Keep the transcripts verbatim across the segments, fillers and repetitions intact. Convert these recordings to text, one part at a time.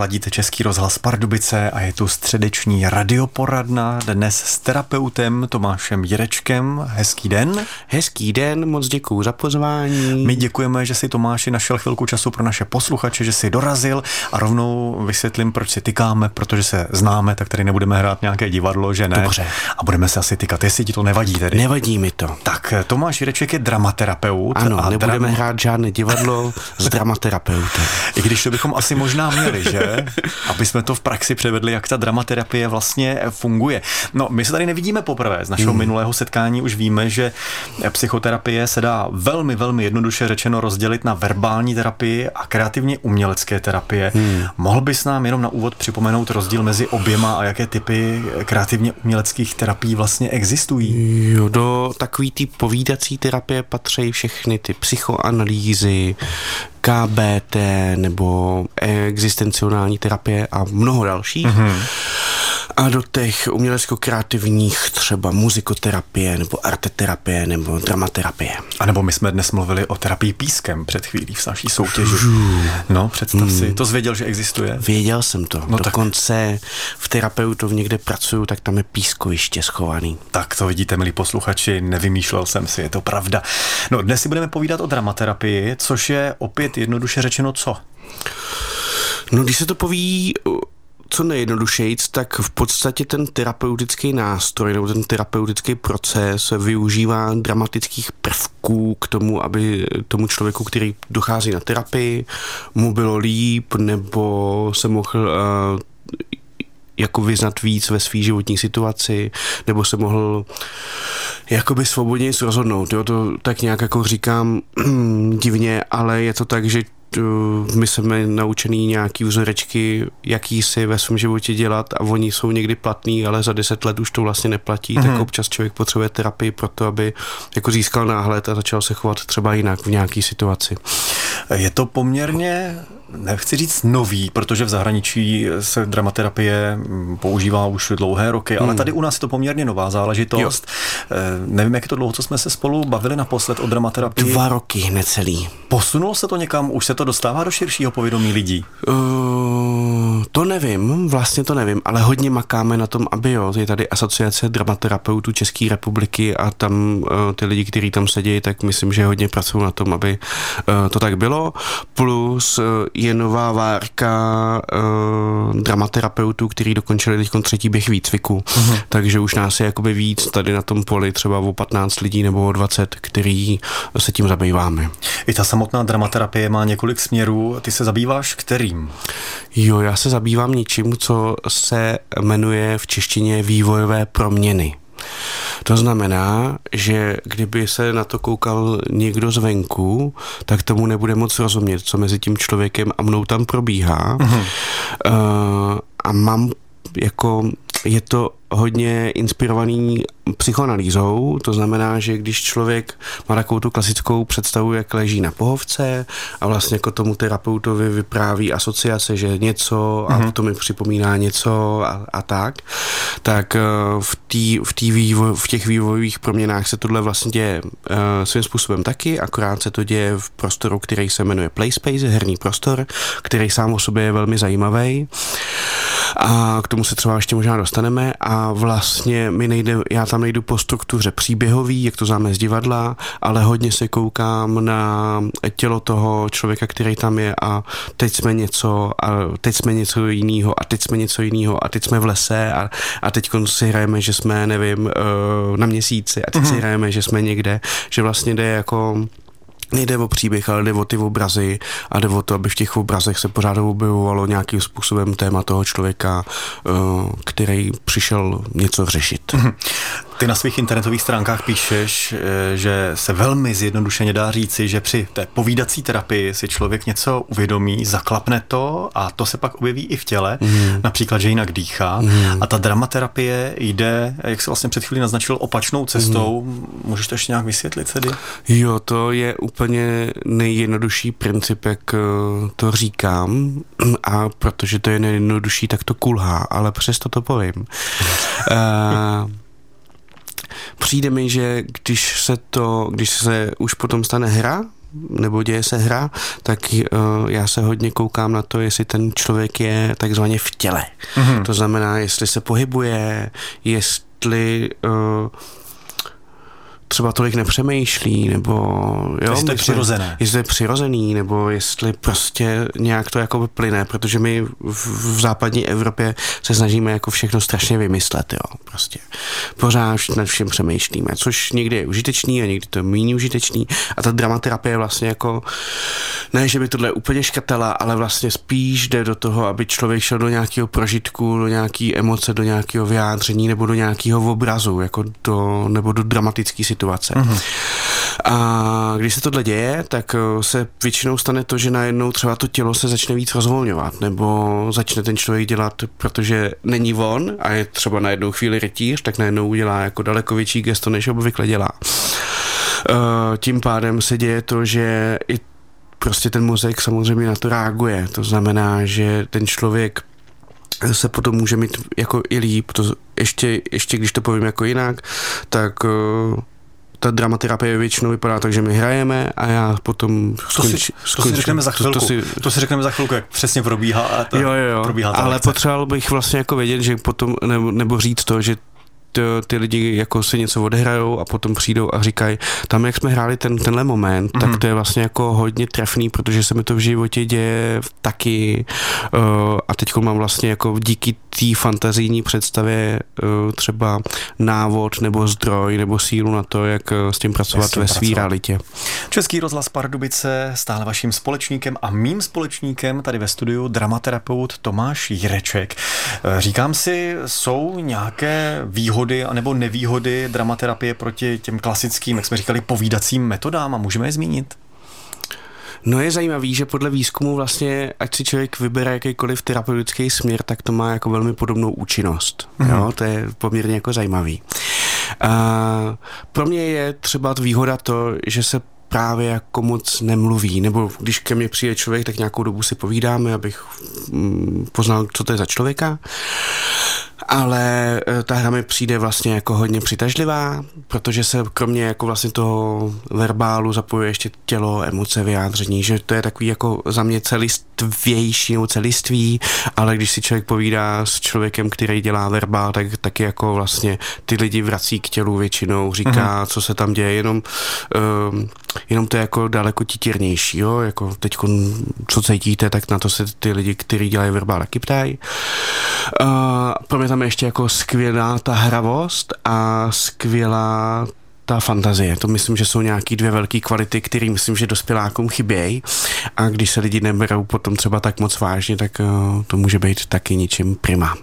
Ladíte Český rozhlas Pardubice a je tu středeční radioporadna dnes s terapeutem Tomášem Jirečkem. Hezký den. Hezký den, moc děkuju za pozvání. My děkujeme, že si Tomáši našel chvilku času pro naše posluchače, že si dorazil, a rovnou vysvětlím, proč si tykáme, protože se známe, tak tady nebudeme hrát nějaké divadlo, že ne? Dobře. A budeme se asi tykat, jestli ti to nevadí tedy. Nevadí mi to. Tak Tomáš Jireček je dramaterapeut. Ano, a nebudeme dram... hrát žádné divadlo s dramaterapeutem. I když to bychom asi možná měli, že? Aby jsme to v praxi převedli, jak ta dramaterapie vlastně funguje. No, my se tady nevidíme poprvé. Z našeho hmm. minulého setkání už víme, že psychoterapie se dá velmi, velmi jednoduše řečeno rozdělit na verbální terapii a kreativně umělecké terapie. Hmm. Mohl bys nám jenom na úvod připomenout rozdíl mezi oběma a jaké typy kreativně uměleckých terapií vlastně existují? Jo, do takový typ povídací terapie patří všechny ty psychoanalýzy, K B T nebo existenciální terapie a mnoho dalších. Mm-hmm. A do těch umělecko-kreativních třeba muzikoterapie nebo arteterapie nebo dramaterapie. A nebo my jsme dnes mluvili o terapii pískem před chvílí v naší soutěži. No, představ mm. si, to jsi věděl, že existuje? Věděl jsem to. No dokonce tak. V terapeutovně někde pracuju, tak tam je pískoviště schovaný. Tak to vidíte, milí posluchači, nevymýšlel jsem si, je to pravda. No, dnes si budeme povídat o dramaterapii, což je opět jednoduše řečeno co? No, když se to poví co nejjednodušejc, tak v podstatě ten terapeutický nástroj nebo ten terapeutický proces využívá dramatických prvků k tomu, aby tomu člověku, který dochází na terapii, mu bylo líp nebo se mohl uh, jako vyznat víc ve své životní situaci, nebo se mohl jakoby svobodněji rozhodnout. Jo, to tak nějak jako říkám divně, ale je to tak, že my jsme naučený nějaký vzorečky, jaký si ve svém životě dělat, a oni jsou někdy platný, ale za deset let už to vlastně neplatí, mm-hmm. tak občas člověk potřebuje terapii proto, aby jako získal náhled a začal se chovat třeba jinak v nějaký situaci. Je to poměrně, nechci říct nový, protože v zahraničí se dramaterapie používá už dlouhé roky, hmm. ale tady u nás je to poměrně nová záležitost. Jo. Nevím, jak je to dlouho, co jsme se spolu bavili naposled o dramaterapii. Dva roky necelý. Posunulo se to někam? Už se to dostává do širšího povědomí lidí? Uh, to nevím, vlastně to nevím, ale hodně makáme na tom, aby jo, je tady Asociace dramaterapeutů České republiky a tam uh, ty lidi, kteří tam sedí, tak myslím, že hodně pracují na tom, aby uh, to tak bylo. Plus uh, je nová várka uh, dramaterapeutů, kteří dokončili teď třetí běh výcviku. Uh-huh. Takže už nás je jakoby víc tady na tom poli, třeba o patnáct lidí nebo o dvacet, který se tím zabýváme. I ta samotná dramaterapie má několik směrů. Ty se zabýváš kterým? Jo, já se zabývám něčím, co se jmenuje v češtině vývojové proměny. To znamená, že kdyby se na to koukal někdo zvenku, tak tomu nebude moc rozumět, co mezi tím člověkem a mnou tam probíhá. Mm-hmm. Uh, a mám jako... Je to hodně inspirovaný psychoanalýzou, to znamená, že když člověk má takovou tu klasickou představu, jak leží na pohovce a vlastně jako tomu terapeutovi vypráví asociace, že něco a mm-hmm. to mi připomíná něco a, a tak, tak v, tý, v, tý vývoj, v těch vývojových proměnách se tohle vlastně děje uh, svým způsobem taky, akorát se to děje v prostoru, který se jmenuje Playspace, herní prostor, který sám o sobě je velmi zajímavý. A k tomu se třeba ještě možná dostaneme, a vlastně mi nejde, já tam nejdu po struktuře příběhový, jak to známe z divadla, ale hodně se koukám na tělo toho člověka, který tam je, a teď jsme něco a teď jsme něco jiného a teď jsme něco jiného a teď jsme v lese a, a teď si hrajeme, že jsme, nevím, na Měsíci a teď si hrajeme, že jsme někde, že vlastně jde jako... Nejde o příběh, ale jde o ty obrazy a jde o to, aby v těch obrazech se pořád objevovalo nějakým způsobem téma toho člověka, který přišel něco řešit. Ty na svých internetových stránkách píšeš, že se velmi zjednodušeně dá říci, že při té povídací terapii si člověk něco uvědomí, zaklapne to a to se pak objeví i v těle, mm. například, že jinak dýchá. Mm. A ta dramaterapie jde, jak se vlastně před chvílí naznačil, opačnou cestou. Mm. Můžeš to ještě nějak vysvětlit, tedy? Jo, to je úplně nejjednodušší princip, jak to říkám, a protože to je nejjednodušší, tak to kulhá, ale přesto to povím. uh, Přijde mi, že když se to, když se už potom stane hra, nebo děje se hra, tak uh, já se hodně koukám na to, jestli ten člověk je takzvaně v těle. Mm-hmm. To znamená, jestli se pohybuje, jestli uh, třeba tolik nepřemýšlí, nebo jo, jestli, myslím, je jestli je přirozený, nebo jestli prostě nějak to jako plyne, protože my v, v západní Evropě se snažíme jako všechno strašně vymyslet, jo, prostě. Pořád nad všem přemýšlíme, což někdy je užitečný a někdy to je méně užitečný a ta dramaterapie je vlastně jako, ne, že by tohle úplně škatala, ale vlastně spíš jde do toho, aby člověk šel do nějakého prožitku, do nějaké emoce, do nějakého vyjádření, nebo do nějakého obrazu, jako do, nebo do dramatické situace. Mm-hmm. A když se tohle děje, tak se většinou stane to, že najednou třeba to tělo se začne víc rozvolňovat, nebo začne ten člověk dělat, protože není on a je třeba na jednou chvíli rytíř, tak najednou udělá jako daleko větší gesto, než obvykle dělá. Tím pádem se děje to, že i prostě ten mozek samozřejmě na to reaguje. To znamená, že ten člověk se potom může mít jako i líp. To ještě, ještě když to povím jako jinak, tak ta dramaterapie většinou vypadá tak, že my hrajeme a já potom skončím. To, to si řekneme za chvilku, to, to, si... to si řekneme za chvilku, jak přesně probíhá a ta, jo, jo, probíhá ta ale lekce. Potřeboval bych vlastně jako vědět, že potom, nebo, nebo říct to, že to, ty lidi jako si něco odehrajou a potom přijdou a říkají, tam jak jsme hráli ten, tenhle moment, mm-hmm. tak to je vlastně jako hodně trefný, protože se mi to v životě děje taky uh, a teďko mám vlastně jako díky té fantazijní představě uh, třeba návod nebo zdroj nebo sílu na to, jak s tím pracovat s tím ve své realitě. Český rozhlas Pardubice, stále vaším společníkem a mým společníkem tady ve studiu dramaterapeut Tomáš Jireček. Říkám si, jsou nějaké výhody anebo nevýhody dramaterapie proti těm klasickým, jak jsme říkali, povídacím metodám a můžeme je zmínit? No je zajímavý, že podle výzkumu vlastně, ať si člověk vybere jakýkoliv terapeutický směr, tak to má jako velmi podobnou účinnost. Mm-hmm. Jo, to je poměrně jako zajímavý. A pro mě je třeba výhoda to, že se právě jako moc nemluví, nebo když ke mně přijde člověk, tak nějakou dobu si povídáme, abych poznal, co to je za člověka. Ale ta hra mi přijde vlastně jako hodně přitažlivá, protože se kromě jako vlastně toho verbálu zapojuje ještě tělo, emoce, vyjádření, že to je takový jako za mě celistvější nebo celiství, ale když si člověk povídá s člověkem, který dělá verbál, tak taky jako vlastně ty lidi vrací k tělu většinou, říká, mhm. co se tam děje, jenom, um, jenom to je jako daleko titěrnější, jo, jako teď, co cítíte, tak na to se ty lidi, kteří dělají verbál, taky ptají. Uh, pro mě tam je ještě jako skvělá ta hravost a skvělá ta fantazie. To myslím, že jsou nějaký dvě velké kvality, které myslím, že dospělákům chybějí. A když se lidi neberou potom třeba tak moc vážně, tak uh, to může být taky ničím prima.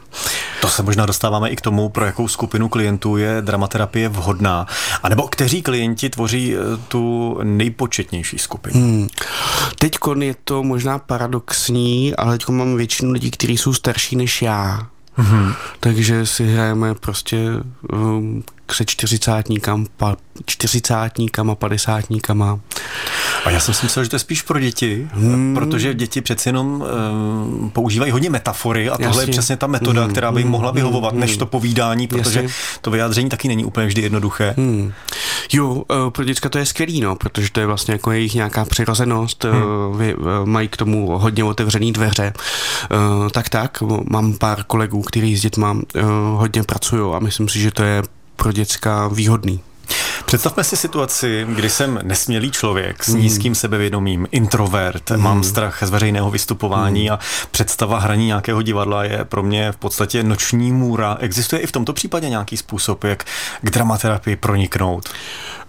To se možná dostáváme i k tomu, pro jakou skupinu klientů je dramaterapie vhodná. A nebo kteří klienti tvoří tu nejpočetnější skupinu? Hmm. Teďkon je to možná paradoxní, ale teďkon mám většinu lidí, kteří jsou starší než já. Mm-hmm. Takže si hrajeme prostě um, se čtyřicátníkama, pa, čtyřicátníkama, padesátníkama. A já jsem si myslel, že to je spíš pro děti, hmm. protože děti přeci jenom um, používají hodně metafory a tohle Jasně. je přesně ta metoda, hmm. která by jim mohla vyhovovat, hmm. než to povídání, protože Jasně. to vyjádření taky není úplně vždy jednoduché. Hmm. Jo, pro děcka to je skvělý, no, protože to je vlastně jako jejich nějaká přirozenost, hmm. vy, mají k tomu hodně otevřený dveře. Tak tak, mám pár kolegů, kteří s dětma hodně pracují a myslím si, že to je pro děcka výhodný. Představme si situaci, kdy jsem nesmělý člověk s nízkým sebevědomím, introvert, mm. mám strach z veřejného vystupování mm. a představa hraní nějakého divadla je pro mě v podstatě noční můra. Existuje i v tomto případě nějaký způsob, jak k dramaterapii proniknout?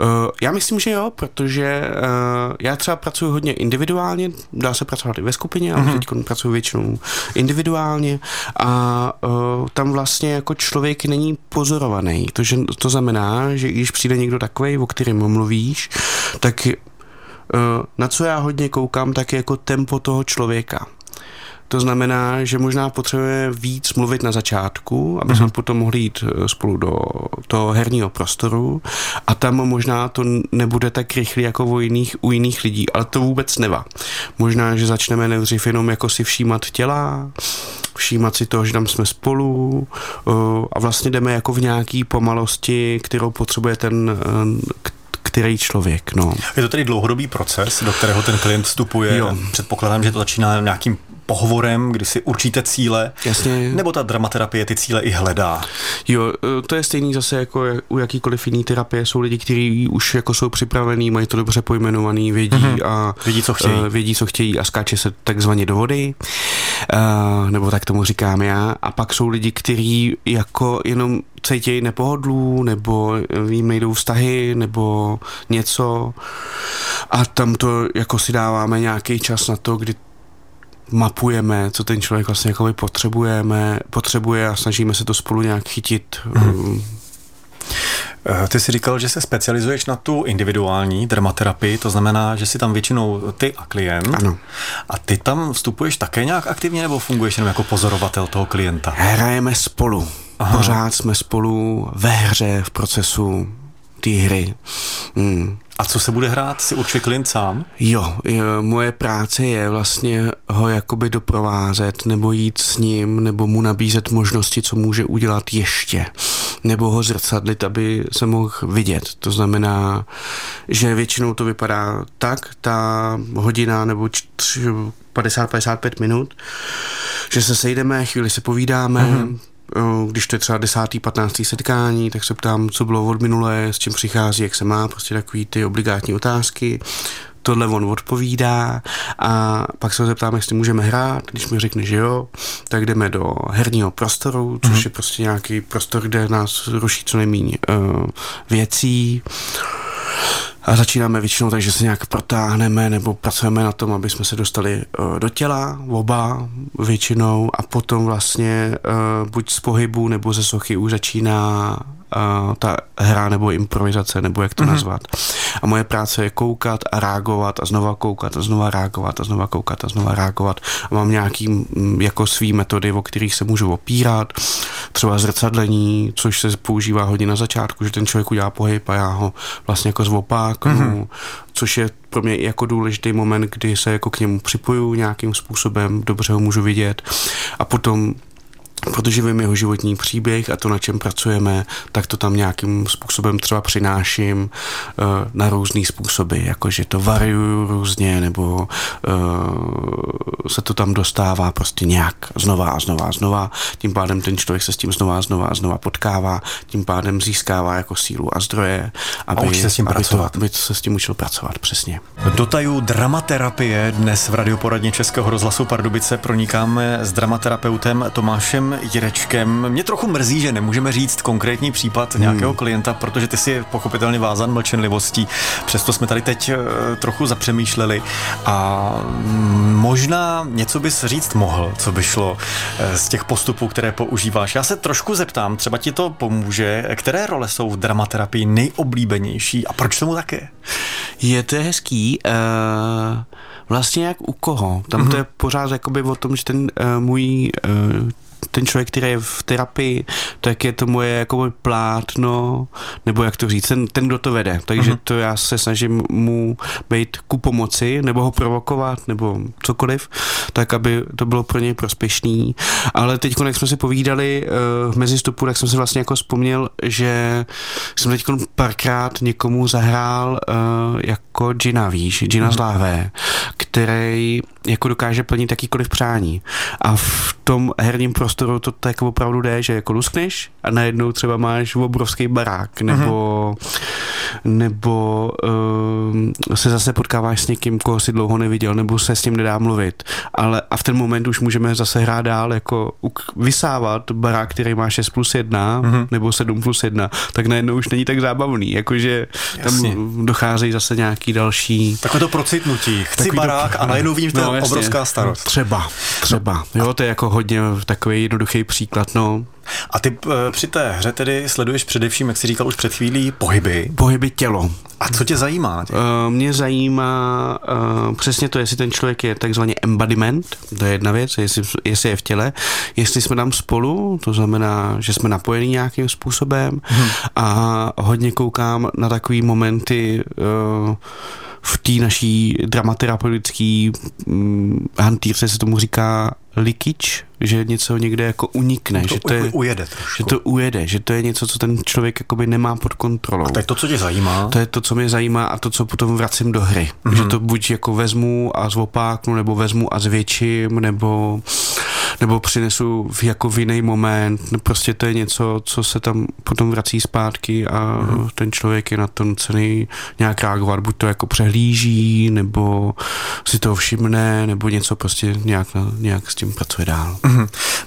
Uh, já myslím, že jo, protože uh, já třeba pracuji hodně individuálně, dá se pracovat i ve skupině, ale mm. teď pracuji většinou individuálně a uh, tam vlastně jako člověk není pozorovaný. To, že, to znamená, že když přijde někdo takovej, o kterém mluvíš, tak na co já hodně koukám, tak je jako tempo toho člověka. To znamená, že možná potřebujeme víc mluvit na začátku, aby jsme mm-hmm. potom mohli jít spolu do toho herního prostoru a tam možná to nebude tak rychle jako u jiných, u jiných lidí, ale to vůbec nevá. Možná, že začneme nejdřív jenom jako si všímat těla, všímat si toho, že tam jsme spolu a vlastně jdeme jako v nějaký pomalosti, kterou potřebuje ten, který člověk. No. Je to tedy dlouhodobý proces, do kterého ten klient vstupuje. Jo. Předpokládám, že to začíná nějakým pohovorem, kdy si určíte cíle. Jasně. Nebo ta dramaterapie ty cíle i hledá. Jo, to je stejný zase jako u jakýkoliv jiný terapie. Jsou lidi, kteří už jako jsou připravení, mají to dobře pojmenovaný, vědí mm-hmm. a vědí co, chtějí. vědí, co chtějí a skáče se takzvaně do vody. Uh, nebo tak tomu říkám já. A pak jsou lidi, kteří jako jenom cítějí nepohodlů, nebo jim nejdou vztahy, nebo něco. A tam to jako si dáváme nějaký čas na to, kdy mapujeme, co ten člověk vlastně jakoby potřebujeme, potřebuje a snažíme se to spolu nějak chytit. Hmm. Ty jsi říkal, že se specializuješ na tu individuální dramaterapii, to znamená, že si tam většinou ty a klient. Ano. A ty tam vstupuješ také nějak aktivně, nebo funguješ jenom jako pozorovatel toho klienta? Hrajeme spolu. Aha. Pořád jsme spolu ve hře, v procesu té hry. Hmm. A co se bude hrát? Si určuje klient sám? Jo, moje práce je vlastně ho jakoby doprovázet, nebo jít s ním, nebo mu nabízet možnosti, co může udělat ještě. Nebo ho zrcadlit, aby se mohl vidět. To znamená, že většinou to vypadá tak, ta hodina nebo padesát až padesát pět minut, že se sejdeme, chvíli se povídáme, mm-hmm. když to je třeba desáté patnácté setkání, tak se ptám, co bylo od minulé, s čím přichází, jak se má, prostě takový ty obligátní otázky. Tohle on odpovídá a pak se ho zeptám, jestli můžeme hrát. Když mi řekne, že jo, tak jdeme do herního prostoru, což mm. je prostě nějaký prostor, kde nás ruší co nejméně uh, věcí. A začínáme většinou tak, že se nějak protáhneme nebo pracujeme na tom, aby jsme se dostali uh, do těla, oba většinou, a potom vlastně uh, buď z pohybu nebo ze sochy už začíná uh, ta hra nebo improvizace, nebo jak to mm-hmm. nazvat. A moje práce je koukat a reagovat a znova koukat a znova reagovat a znova koukat a znova reagovat. A mám nějaký jako svý metody, o kterých se můžu opírat. Třeba zrcadlení, což se používá hodně na začátku, že ten člověk udělá pohyb a já ho vlastně jako zvopáknu, mm-hmm. což je pro mě jako důležitý moment, kdy se jako k němu připoju nějakým způsobem, dobře ho můžu vidět. A potom, protože vím jeho životní příběh a to, na čem pracujeme, tak to tam nějakým způsobem třeba přináším uh, na různý způsoby, jakože to variuju různě, nebo uh, se to tam dostává prostě nějak znova a znova a znova. Tím pádem ten člověk se s tím znova a znova a znova potkává, tím pádem získává jako sílu a zdroje, aby, a se, s tím aby, to, aby se s tím učil pracovat, přesně. Do tajů dramaterapie dnes v Radioporadně Českého rozhlasu Pardubice pronikáme s dramaterapeutem Tomášem Jirečkem. Mě trochu mrzí, že nemůžeme říct konkrétní případ hmm. nějakého klienta, protože ty si pochopitelně vázán mlčenlivostí. Přesto jsme tady teď trochu zapřemýšleli a možná něco bys říct mohl, co by šlo z těch postupů, které používáš. Já se trošku zeptám, třeba ti to pomůže, které role jsou v dramaterapii nejoblíbenější a proč tomu tak je? Je to hezký. Uh... Vlastně jak u koho. Tam mm-hmm. to je pořád jakoby o tom, že ten uh, můj, uh, ten člověk, který je v terapii, tak je to moje jakoby plátno, nebo jak to říct, ten, ten kdo to vede. Takže mm-hmm. to já se snažím mu být ku pomoci, nebo ho provokovat, nebo cokoliv, tak aby to bylo pro něj prospěšný. Ale teď, jak jsme si povídali uh, v mezistupu, tak jsem si vlastně jako vzpomněl, že jsem teď párkrát někomu zahrál uh, jako Gina, víš, Gina mm-hmm. z Láhve, který jako dokáže plnit jakýkoliv přání. A v tom herním prostoru to tak opravdu jde, že jako luskneš a najednou třeba máš obrovský barák, nebo, nebo um, se zase potkáváš s někým, koho si dlouho neviděl, nebo se s ním nedá mluvit. Ale a v ten moment už můžeme zase hrát dál, jako vysávat barák, který má šest plus jedna, mm-hmm. nebo sedm plus jedna, tak najednou už není tak zábavný, jakože jasně. tam docházejí zase nějaký další... Takové to procitnutí. Chci barák a najednou vidím, že no, to je obrovská starost. Třeba, třeba. Jo, to je jako hodně takový jednoduchý příklad, no. A ty při té hře tedy sleduješ především, jak jsi říkal už před chvílí, pohyby. Pohyby tělo. A co tě zajímá? Tě? Uh, mě zajímá uh, přesně to, jestli ten člověk je takzvaný embodiment, to je jedna věc, jestli, jestli je v těle, jestli jsme tam spolu, to znamená, že jsme napojeni nějakým způsobem hmm. a hodně koukám na takový momenty uh, v té naší dramaterapeutické hm, hantýrce se tomu říká likič, že něco někde jako unikne, to že, to je, ujede že to ujede, že to je něco, co ten člověk jakoby nemá pod kontrolou. A to je to, co tě zajímá? To je to, co mě zajímá a to, co potom vracím do hry. Mm-hmm. Že to buď jako vezmu a zopáknu, nebo vezmu a zvětším, nebo, nebo přinesu v jako v jiný moment. Prostě to je něco, co se tam potom vrací zpátky a mm-hmm. ten člověk je na tom celý nějak reagovat, buď to jako přehlíží, nebo si to všimne, nebo něco prostě nějak, nějak s tím pracuje dál.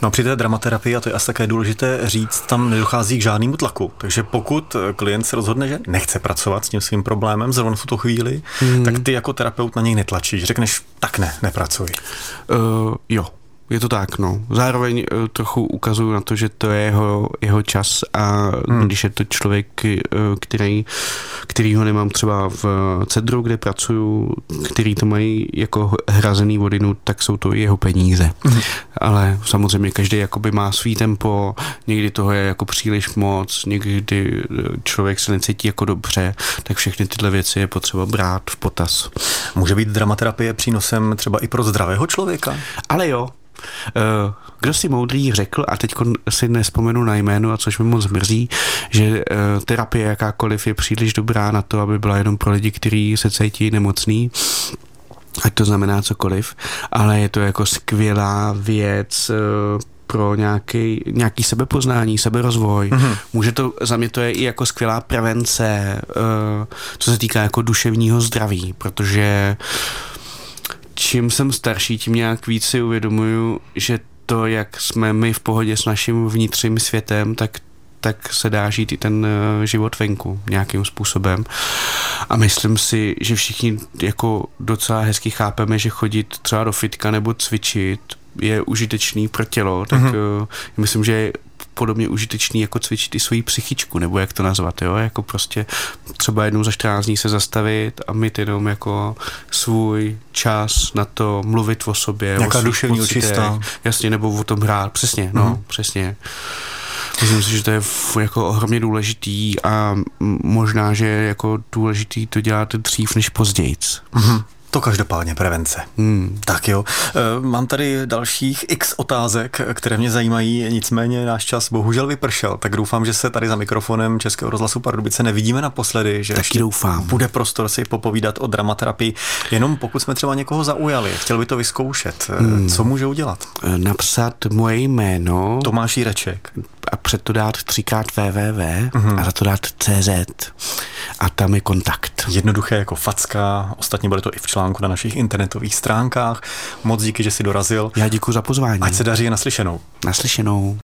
No při té dramaterapii, a to je asi také důležité říct, tam nedochází k žádnému tlaku. Takže pokud klient se rozhodne, že nechce pracovat s tím svým problémem zrovna v tuto chvíli, mm. tak ty jako terapeut na něj netlačíš. Řekneš, tak ne, nepracuj. Uh, jo, je to tak, no. Zároveň uh, trochu ukazuju na to, že to je jeho, jeho čas a mm. když je to člověk, který, kterýho nemám třeba v cedru, kde pracuju, který to mají jako hrazený vodinu, tak jsou to jeho peníze. Mm. Ale samozřejmě každý jakoby má svý tempo, někdy toho je jako příliš moc, někdy člověk se necítí jako dobře, tak všechny tyhle věci je potřeba brát v potaz. Může být dramaterapie přínosem třeba i pro zdravého člověka? Ale jo. Kdo si moudrý řekl, a teď si nespomenu na jméno, a což mi moc mrzí, že terapie jakákoliv je příliš dobrá na to, aby byla jenom pro lidi, kteří se cítí nemocný, ať to znamená cokoliv, ale je to jako skvělá věc pro nějaký, nějaký sebepoznání, seberozvoj. Mm-hmm. Může to, za mě to je i jako skvělá prevence, co se týká jako duševního zdraví, protože čím jsem starší, tím nějak víc si uvědomuju, že to, jak jsme my v pohodě s naším vnitřním světem, tak, tak se dá žít i ten život venku nějakým způsobem. A myslím si, že všichni jako docela hezky chápeme, že chodit třeba do fitka nebo cvičit je užitečný pro tělo, tak mm-hmm. myslím, že je podobně užitečný jako cvičit i svoji psychičku, nebo jak to nazvat, jo, jako prostě třeba jednou za čtrnáct dní se zastavit a mít jenom jako svůj čas na to mluvit o sobě, nějaká o duševní pocitech, čistá. Jasně, nebo o tom hrát, přesně, no, mm-hmm. přesně. Myslím si, že to je jako ohromně důležitý a možná, že je jako důležitý to dělat dřív než později. Mm-hmm. To každopádně prevence. Hmm. Tak jo. Mám tady dalších x otázek, které mě zajímají, nicméně náš čas bohužel vypršel, tak doufám, že se tady za mikrofonem Českého rozhlasu Pardubice nevidíme naposledy, že ještě doufám. Bude prostor si popovídat o dramaterapii, jenom pokud jsme třeba někoho zaujali, chtěl by to vyzkoušet, hmm. co může udělat? Napsat moje jméno Tomáš Jireček a před to dát třikrát www hmm. a za to dát cz a tam je kontakt. Jednoduché jako facka, ostatně bude to i v článku na našich internetových stránkách. Moc díky, že jsi dorazil. Já děkuji za pozvání. Ať se daří, naslyšenou. Naslyšenou.